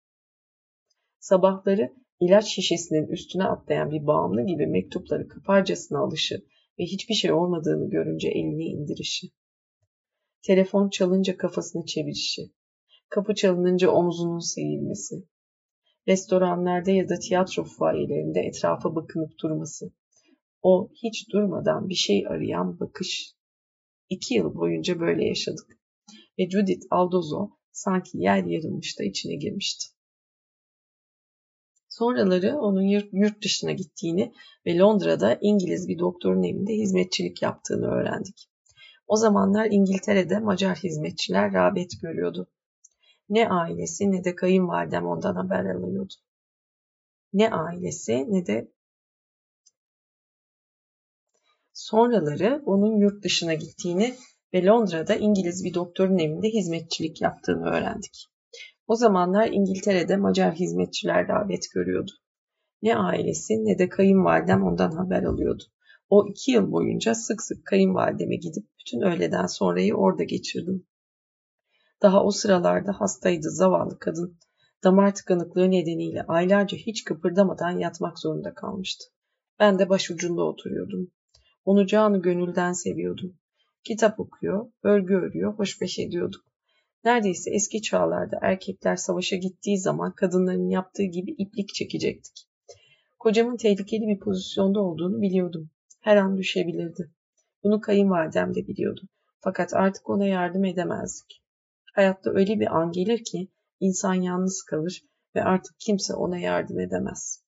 Sabahları ilaç şişesinin üstüne atlayan bir bağımlı gibi mektupları kaparcasına alışı ve hiçbir şey olmadığını görünce elini indirişi. Telefon çalınca kafasını çevirişi. Kapı çalınınca omuzunun seyilmesi. Restoranlarda ya da tiyatro fuayelerinde etrafa bakınıp durması. O hiç durmadan bir şey arayan bakış. 2 yıl boyunca böyle yaşadık. Ve Judit Áldozó sanki yer yarılmış da içine girmişti. Sonraları onun yurt dışına gittiğini ve Londra'da İngiliz bir doktorun evinde hizmetçilik yaptığını öğrendik. O zamanlar İngiltere'de Macar hizmetçiler rağbet görüyordu. Ne ailesi ne de kayınvalidem ondan haber alıyordu. Sonraları onun yurt dışına gittiğini ve Londra'da İngiliz bir doktorun evinde hizmetçilik yaptığını öğrendik. O zamanlar İngiltere'de Macar hizmetçiler davet görüyordu. Ne ailesi ne de kayınvalidem ondan haber alıyordu. O 2 yıl boyunca sık sık kayınvalideme gidip bütün öğleden sonrayı orada geçirdim. Daha o sıralarda hastaydı zavallı kadın. Damar tıkanıklığı nedeniyle aylarca hiç kıpırdamadan yatmak zorunda kalmıştı. Ben de başucunda oturuyordum. Onu canı gönülden seviyordum. Kitap okuyor, örgü örüyor, hoşbeş ediyorduk. Neredeyse eski çağlarda erkekler savaşa gittiği zaman kadınların yaptığı gibi iplik çekecektik. Kocamın tehlikeli bir pozisyonda olduğunu biliyordum. Her an düşebilirdi. Bunu kayınvalidem de biliyordu. Fakat artık ona yardım edemezdik. Hayatta öyle bir an gelir ki insan yalnız kalır ve artık kimse ona yardım edemez.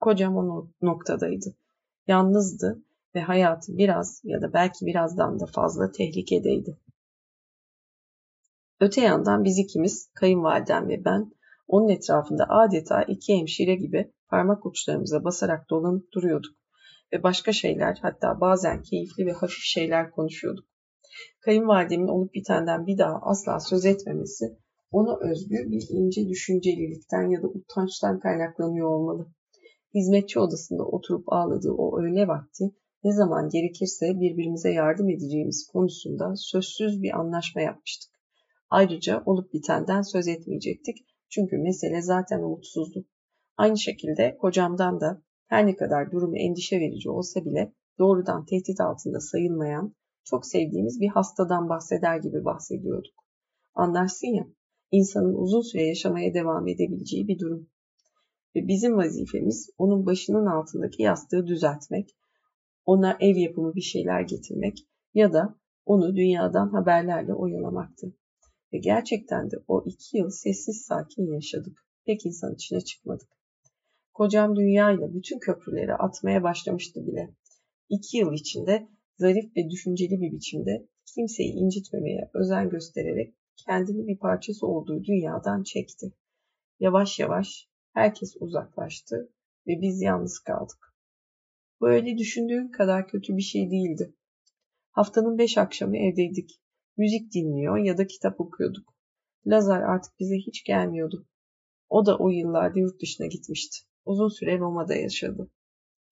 Kocam o noktadaydı. Yalnızdı ve hayatı biraz ya da belki birazdan da fazla tehlikedeydi. Öte yandan biz ikimiz, kayınvalidem ve ben, onun etrafında adeta 2 hemşire gibi parmak uçlarımıza basarak dolanıp duruyorduk ve başka şeyler, hatta bazen keyifli ve hafif şeyler konuşuyorduk. Kayınvalidemin olup bitenden bir daha asla söz etmemesi, ona özgü bir ince düşüncelilikten ya da utançtan kaynaklanıyor olmalı. Hizmetçi odasında oturup ağladığı o öğle vakti, ne zaman gerekirse birbirimize yardım edeceğimiz konusunda sözsüz bir anlaşma yapmıştık. Ayrıca olup bitenden söz etmeyecektik çünkü mesele zaten umutsuzdu. Aynı şekilde kocamdan da her ne kadar durumu endişe verici olsa bile doğrudan tehdit altında sayılmayan, çok sevdiğimiz bir hastadan bahseder gibi bahsediyorduk. Anlarsın ya, insanın uzun süre yaşamaya devam edebileceği bir durum. Ve bizim vazifemiz onun başının altındaki yastığı düzeltmek, ona ev yapımı bir şeyler getirmek ya da onu dünyadan haberlerle oyalamaktı. Ve gerçekten de o 2 yıl sessiz sakin yaşadık. Pek insan içine çıkmadık. Kocam dünyayla bütün köprüleri atmaya başlamıştı bile. 2 yıl içinde zarif ve düşünceli bir biçimde kimseyi incitmemeye özen göstererek kendini bir parçası olduğu dünyadan çekti. Yavaş yavaş herkes uzaklaştı ve biz yalnız kaldık. Bu öyle düşündüğün kadar kötü bir şey değildi. Haftanın 5 akşamı evdeydik. Müzik dinliyor ya da kitap okuyorduk. Lazar artık bize hiç gelmiyordu. O da o yıllarda yurt dışına gitmişti. Uzun süre Roma'da yaşadı.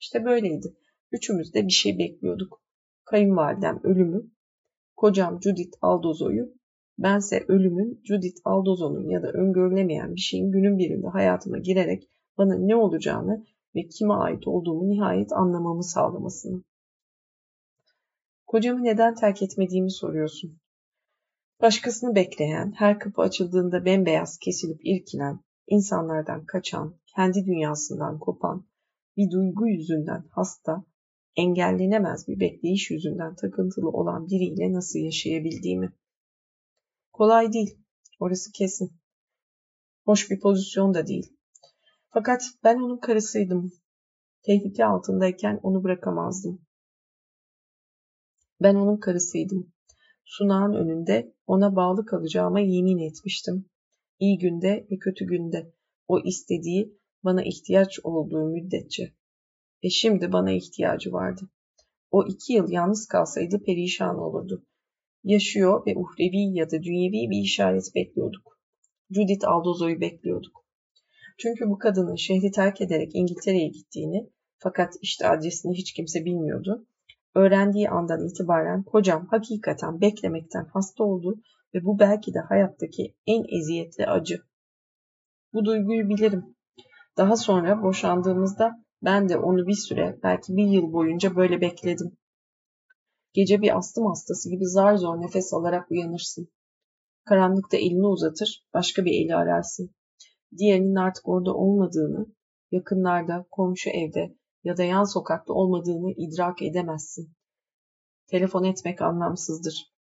İşte böyleydi. Üçümüz de bir şey bekliyorduk. Kayınvalidem ölümü, kocam Judit Áldozó'yu, bense ölümün, Judit Áldozó'nun ya da öngörülemeyen bir şeyin günün birinde hayatıma girerek bana ne olacağını ve kime ait olduğumu nihayet anlamamı sağlamasını. Kocamı neden terk etmediğimi soruyorsun. Başkasını bekleyen, her kapı açıldığında bembeyaz kesilip irkilen, insanlardan kaçan, kendi dünyasından kopan, bir duygu yüzünden hasta, engellenemez bir bekleyiş yüzünden takıntılı olan biriyle nasıl yaşayabildiğimi. Kolay değil, orası kesin. Hoş bir pozisyon da değil. Fakat ben onun karısıydım. Tehlike altındayken onu bırakamazdım. Ben onun karısıydım. Sunağın önünde ona bağlı kalacağıma yemin etmiştim. İyi günde ve kötü günde. O istediği, bana ihtiyaç olduğu müddetçe. Ve şimdi bana ihtiyacı vardı. O 2 yıl yalnız kalsaydı perişan olurdu. Yaşıyor ve uhrevi ya da dünyevi bir işaret bekliyorduk. Judit Áldozó'yu bekliyorduk. Çünkü bu kadının şehri terk ederek İngiltere'ye gittiğini, fakat işte adresini hiç kimse bilmiyordu, öğrendiği andan itibaren kocam hakikaten beklemekten hasta oldu ve bu belki de hayattaki en eziyetli acı. Bu duyguyu bilirim. Daha sonra boşandığımızda ben de onu bir süre, belki 1 yıl boyunca böyle bekledim. Gece bir astım hastası gibi zar zor nefes alarak uyanırsın. Karanlıkta elini uzatır, başka bir eli ararsın. Diğerinin artık orada olmadığını, yakınlarda, komşu evde ya da yan sokakta olmadığını idrak edemezsin. Telefon etmek anlamsızdır.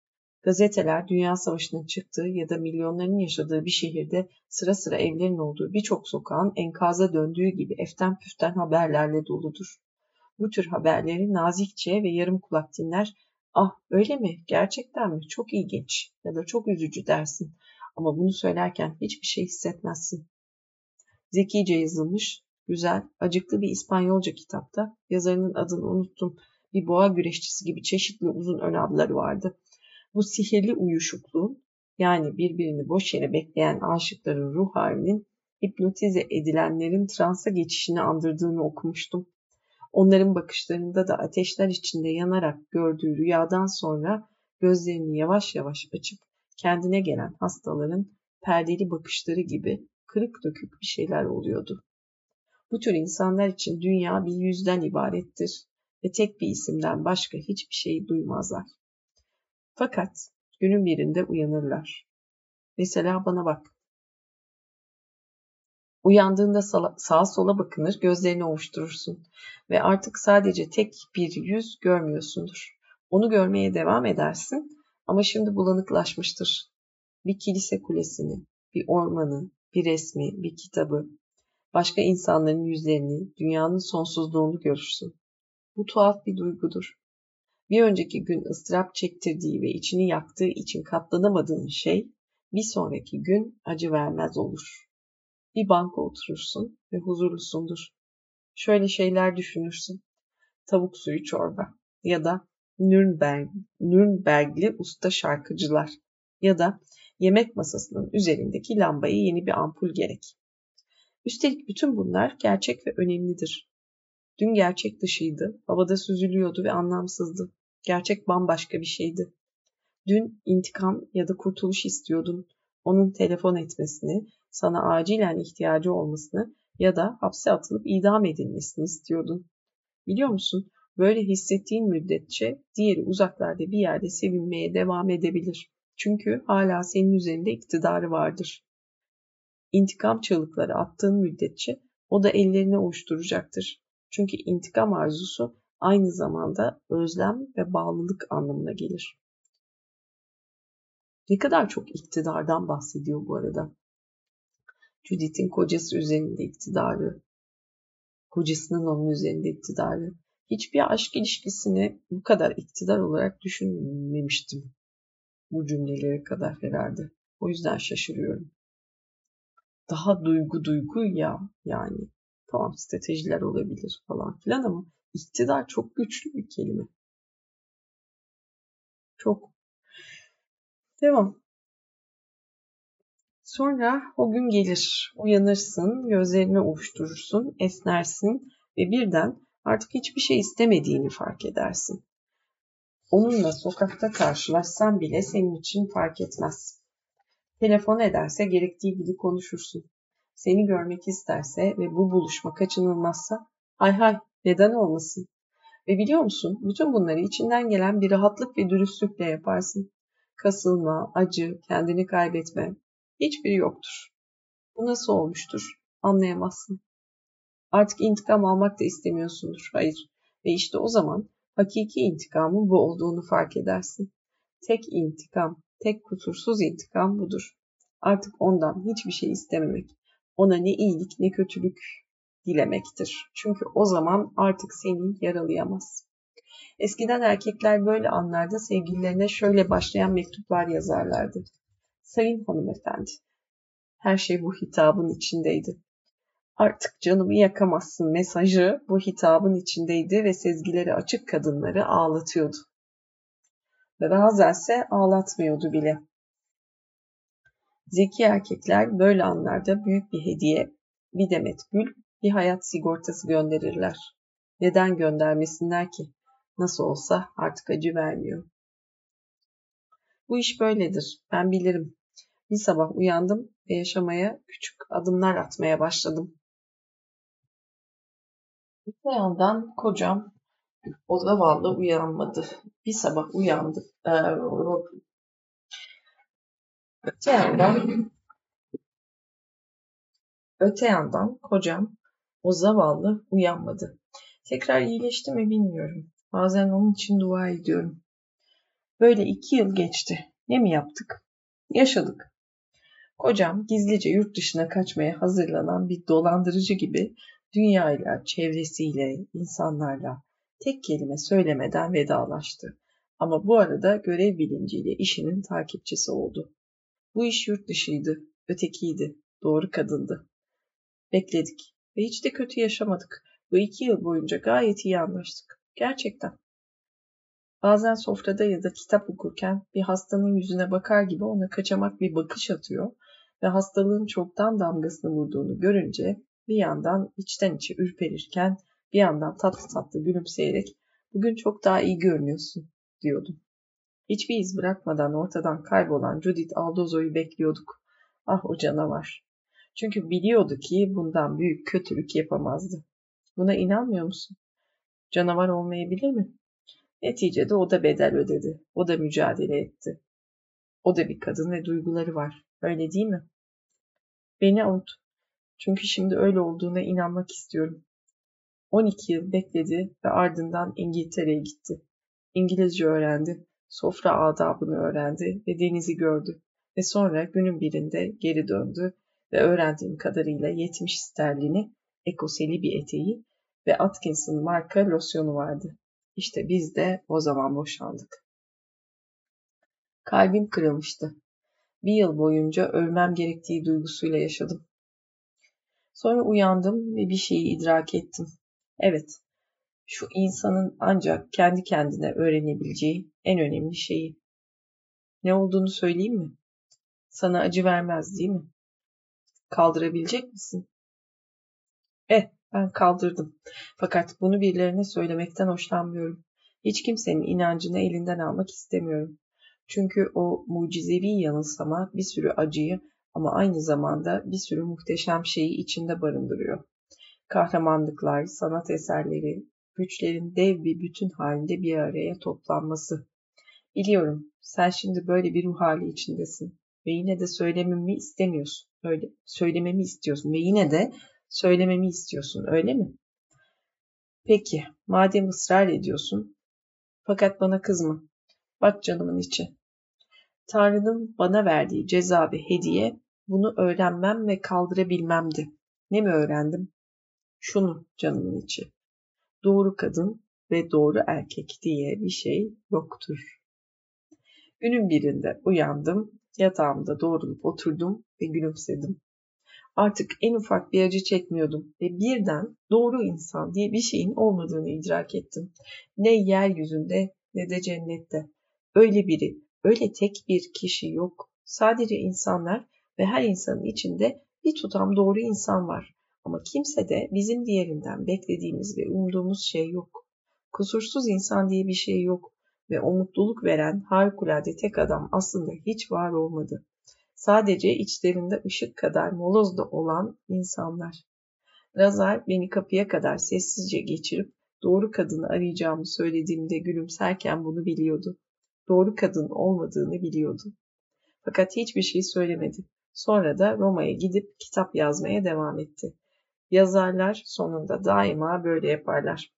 Gazeteler Dünya Savaşı'nın çıktığı ya da milyonların yaşadığı bir şehirde sıra sıra evlerin olduğu birçok sokağın enkaza döndüğü gibi eften püften haberlerle doludur. Bu tür haberleri nazikçe ve yarım kulak dinler, ah öyle mi, gerçekten mi, çok ilginç ya da çok üzücü dersin ama bunu söylerken hiçbir şey hissetmezsin. Zekice yazılmış, güzel, acıklı bir İspanyolca kitapta, yazarının adını unuttum, bir boğa güreşçisi gibi çeşitli uzun ön adları vardı. Bu sihirli uyuşukluğun, yani birbirini boş yere bekleyen aşıkların ruh halinin, hipnotize edilenlerin transa geçişini andırdığını okumuştum. Onların bakışlarında da ateşler içinde yanarak gördüğü rüyadan sonra gözlerini yavaş yavaş açıp kendine gelen hastaların perdeli bakışları gibi kırık dökük bir şeyler oluyordu. Bu tür insanlar için dünya bir yüzden ibarettir ve tek bir isimden başka hiçbir şey duymazlar. Fakat günün birinde uyanırlar. Mesela bana bak. Uyandığında sağa sola bakınır, gözlerini ovuşturursun ve artık sadece tek bir yüz görmüyorsundur. Onu görmeye devam edersin ama şimdi bulanıklaşmıştır. Bir kilise kulesini, bir ormanı, bir resmi, bir kitabı, başka insanların yüzlerini, dünyanın sonsuzluğunu görürsün. Bu tuhaf bir duygudur. Bir önceki gün ıstırap çektirdiği ve içini yaktığı için katlanamadığın şey, bir sonraki gün acı vermez olur. Bir banka oturursun ve huzurlusundur. Şöyle şeyler düşünürsün. Tavuk suyu çorba ya da Nürnbergli usta şarkıcılar ya da yemek masasının üzerindeki lambaya yeni bir ampul gerek. Üstelik bütün bunlar gerçek ve önemlidir. Dün gerçek dışıydı, havada süzülüyordu ve anlamsızdı. Gerçek bambaşka bir şeydi. Dün intikam ya da kurtuluş istiyordun. Onun telefon etmesini, sana acilen ihtiyacı olmasını ya da hapse atılıp idam edilmesini istiyordun. Biliyor musun, böyle hissettiğin müddetçe diğeri uzaklarda bir yerde sevinmeye devam edebilir. Çünkü hala senin üzerinde iktidarı vardır. İntikam çığlıkları attığın müddetçe O da ellerini ovuşturacaktır. Çünkü intikam arzusu aynı zamanda özlem ve bağlılık anlamına gelir. Ne kadar çok iktidardan bahsediyor bu arada. Judith'in kocası üzerinde iktidarı, kocasının onun üzerinde iktidarı. Hiçbir aşk ilişkisini bu kadar iktidar olarak düşünmemiştim bu cümlelere kadar herhalde. O yüzden şaşırıyorum. Daha duygu ya yani. Tamam, stratejiler olabilir falan filan ama iktidar çok güçlü bir kelime. Çok. Devam. Sonra o gün gelir, uyanırsın, gözlerini ovuşturursun, esnersin ve birden artık hiçbir şey istemediğini fark edersin. Onunla sokakta karşılaşsan bile senin için fark etmez. Telefon ederse gerektiği gibi konuşursun. Seni görmek isterse ve bu buluşma kaçınılmazsa hay neden olmasın? Ve biliyor musun, bütün bunları içinden gelen bir rahatlık ve dürüstlükle yaparsın. Kasılma, acı, kendini kaybetme, hiçbiri yoktur. Bu nasıl olmuştur? Anlayamazsın. Artık intikam almak da istemiyorsundur. Hayır. Ve işte o zaman hakiki intikamın bu olduğunu fark edersin. Tek intikam, tek kusursuz intikam budur. Artık ondan hiçbir şey istememek, ona ne iyilik ne kötülük dilemektir. Çünkü o zaman artık seni yaralayamaz. Eskiden erkekler böyle anlarda sevgililerine şöyle başlayan mektuplar yazarlardı. Sayın hanımefendi, her şey bu hitabın içindeydi. Artık canımı yakamazsın mesajı bu hitabın içindeydi ve sezgileri açık kadınları ağlatıyordu. Ve bazense ağlatmıyordu bile. Zeki erkekler böyle anlarda büyük bir hediye, bir demet gül, bir hayat sigortası gönderirler. Neden göndermesinler ki? Nasıl olsa artık acı vermiyor. Bu iş böyledir, ben bilirim. Bir sabah uyandım ve yaşamaya küçük adımlar atmaya başladım. Bir yandan kocam o zavallı uyanmadı. Bir sabah uyandı. Öte yandan kocam o zavallı uyanmadı. Tekrar iyileşti mi bilmiyorum. Bazen onun için dua ediyorum. Böyle 2 yıl geçti. Ne mi yaptık? Yaşadık. Kocam gizlice yurt dışına kaçmaya hazırlanan bir dolandırıcı gibi dünyayla, çevresiyle, insanlarla tek kelime söylemeden vedalaştı. Ama bu arada görev bilinciyle işinin takipçisi oldu. Bu iş yurt dışıydı, ötekiydi, doğru kadındı. Bekledik ve hiç de kötü yaşamadık. Bu 2 yıl boyunca gayet iyi anlaştık. Gerçekten. Bazen sofrada ya da kitap okurken bir hastanın yüzüne bakar gibi ona kaçamak bir bakış atıyor ve hastalığın çoktan damgasını vurduğunu görünce bir yandan içten içe ürperirken bir yandan tatlı tatlı gülümseyerek "Bugün çok daha iyi görünüyorsun" diyordum. Hiçbir iz bırakmadan ortadan kaybolan Judit Áldozó'yu bekliyorduk. Ah o canavar. Çünkü biliyordu ki bundan büyük kötülük yapamazdı. Buna inanmıyor musun? Canavar olmayabilir mi? Neticede o da bedel ödedi. O da mücadele etti. O da bir kadın ve duyguları var. Öyle değil mi? Beni avut. Çünkü şimdi öyle olduğuna inanmak istiyorum. 12 yıl bekledi ve ardından İngiltere'ye gitti. İngilizce öğrendi. Sofra adabını öğrendi ve denizi gördü. Ve sonra günün birinde geri döndü ve öğrendiğim kadarıyla 70 sterlini, ekoseli bir eteği ve Atkinson marka losyonu vardı. İşte biz de o zaman boşandık. Kalbim kırılmıştı. Bir yıl boyunca ölmem gerektiği duygusuyla yaşadım. Sonra uyandım ve bir şeyi idrak ettim. Evet, şu insanın ancak kendi kendine öğrenebileceği en önemli şeyi. Ne olduğunu söyleyeyim mi? Sana acı vermez değil mi? Kaldırabilecek misin? Ben kaldırdım. Fakat bunu birilerine söylemekten hoşlanmıyorum. Hiç kimsenin inancını elinden almak istemiyorum. Çünkü o mucizevi yanılsama bir sürü acıyı ama aynı zamanda bir sürü muhteşem şeyi içinde barındırıyor. Kahramanlıklar, sanat eserleri, güçlerin dev bir bütün halinde bir araya toplanması. Biliyorum, sen şimdi böyle bir ruh hali içindesin ve yine de söylememi istiyorsun ve yine de Söylememi istiyorsun, öyle mi? Peki, madem ısrar ediyorsun. Fakat bana kızma. Bak canımın içi. Tanrı'nın bana verdiği ceza ve hediye bunu öğrenmem ve kaldırabilmemdi. Ne mi öğrendim? Şunu canımın içi. Doğru kadın ve doğru erkek diye bir şey yoktur. Günün birinde uyandım, yatağımda doğrulup oturdum ve gülümsedim. Artık en ufak bir acı çekmiyordum ve birden doğru insan diye bir şeyin olmadığını idrak ettim. Ne yeryüzünde ne de cennette. Öyle biri, öyle tek bir kişi yok. Sadece insanlar ve her insanın içinde bir tutam doğru insan var. Ama kimsede bizim diğerinden beklediğimiz ve umduğumuz şey yok. Kusursuz insan diye bir şey yok ve o mutluluk veren harikulade tek adam aslında hiç var olmadı. Sadece içlerinde ışık kadar moloz da olan insanlar. Lazar beni kapıya kadar sessizce geçirip doğru kadını arayacağımı söylediğimde gülümserken bunu biliyordu. Doğru kadın olmadığını biliyordu. Fakat hiçbir şey söylemedi. Sonra da Roma'ya gidip kitap yazmaya devam etti. Yazarlar sonunda daima böyle yaparlar.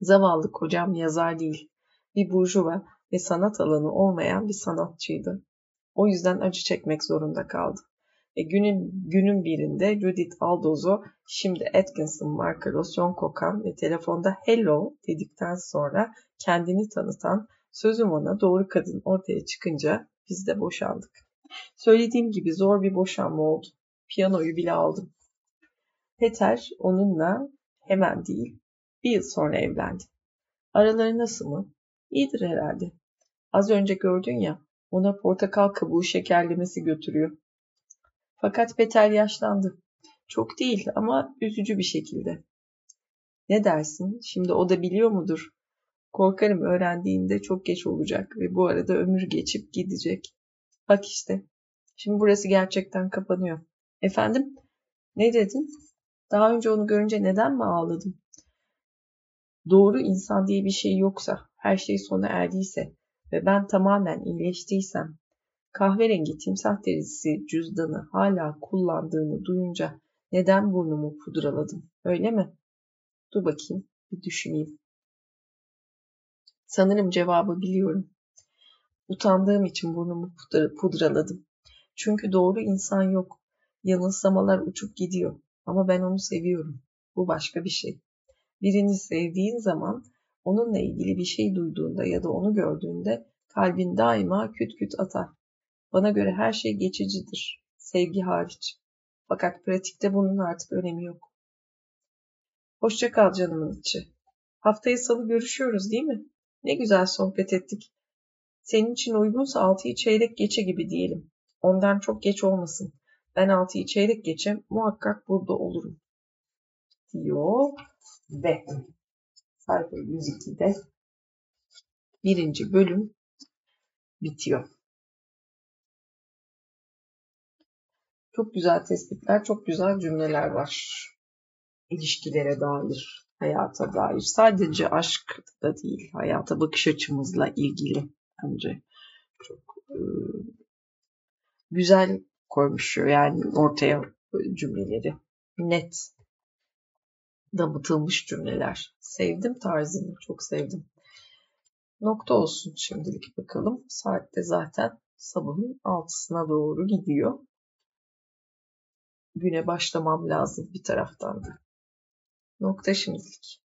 Zavallı kocam yazar değil, bir burjuva ve sanat alanı olmayan bir sanatçıydı. O yüzden acı çekmek zorunda kaldı. Günün birinde Judit Áldozó, şimdi Atkinson marka losyon kokan ve telefonda hello dedikten sonra kendini tanıtan, sözüm ona doğru kadın ortaya çıkınca biz de boşandık. Söylediğim gibi zor bir boşanma oldu. Piyanoyu bile aldım. Peter onunla hemen değil, bir yıl sonra evlendi. Araları nasıl mı? İyidir herhalde. Az önce gördün ya, ona portakal kabuğu şekerlemesi götürüyor. Fakat Peter yaşlandı. Çok değil ama üzücü bir şekilde. Ne dersin? Şimdi o da biliyor mudur? Korkarım öğrendiğinde çok geç olacak ve bu arada ömür geçip gidecek. Bak işte. Şimdi burası gerçekten kapanıyor. Efendim? Ne dedin? Daha önce onu görünce neden mi ağladım? Doğru insan diye bir şey yoksa, her şey sona erdiyse ve ben tamamen iyileştiysem, kahverengi timsah derisi cüzdanı hala kullandığını duyunca neden burnumu pudraladım, öyle mi? Dur bakayım, bir düşüneyim. Sanırım cevabı biliyorum. Utandığım için burnumu pudraladım. Çünkü doğru insan yok. Yanılsamalar uçup gidiyor. Ama ben onu seviyorum. Bu başka bir şey. Birini sevdiğin zaman, onunla ilgili bir şey duyduğunda ya da onu gördüğünde kalbin daima küt küt atar. Bana göre her şey geçicidir, sevgi hariç. Fakat pratikte bunun artık önemi yok. Hoşça kal canımın içi. Haftaya salı görüşüyoruz değil mi? Ne güzel sohbet ettik. Senin için uygunsa 6'yı çeyrek geçe gibi diyelim. Ondan çok geç olmasın. Ben 6'yı çeyrek geçe muhakkak burada olurum. Diyor ve sayfa 102'de 1. bölüm bitiyor. Çok güzel tespitler, çok güzel cümleler var. İlişkilere dair, hayata dair. Sadece aşk da değil, hayata bakış açımızla ilgili. Bence çok güzel koymuş yani ortaya cümleleri. Net damıtılmış cümleler. Sevdim tarzını, çok sevdim. Nokta olsun şimdilik bakalım. Saat de zaten sabahın 6'sına doğru gidiyor. Güne başlamam lazım bir taraftan da. Nokta şimdilik.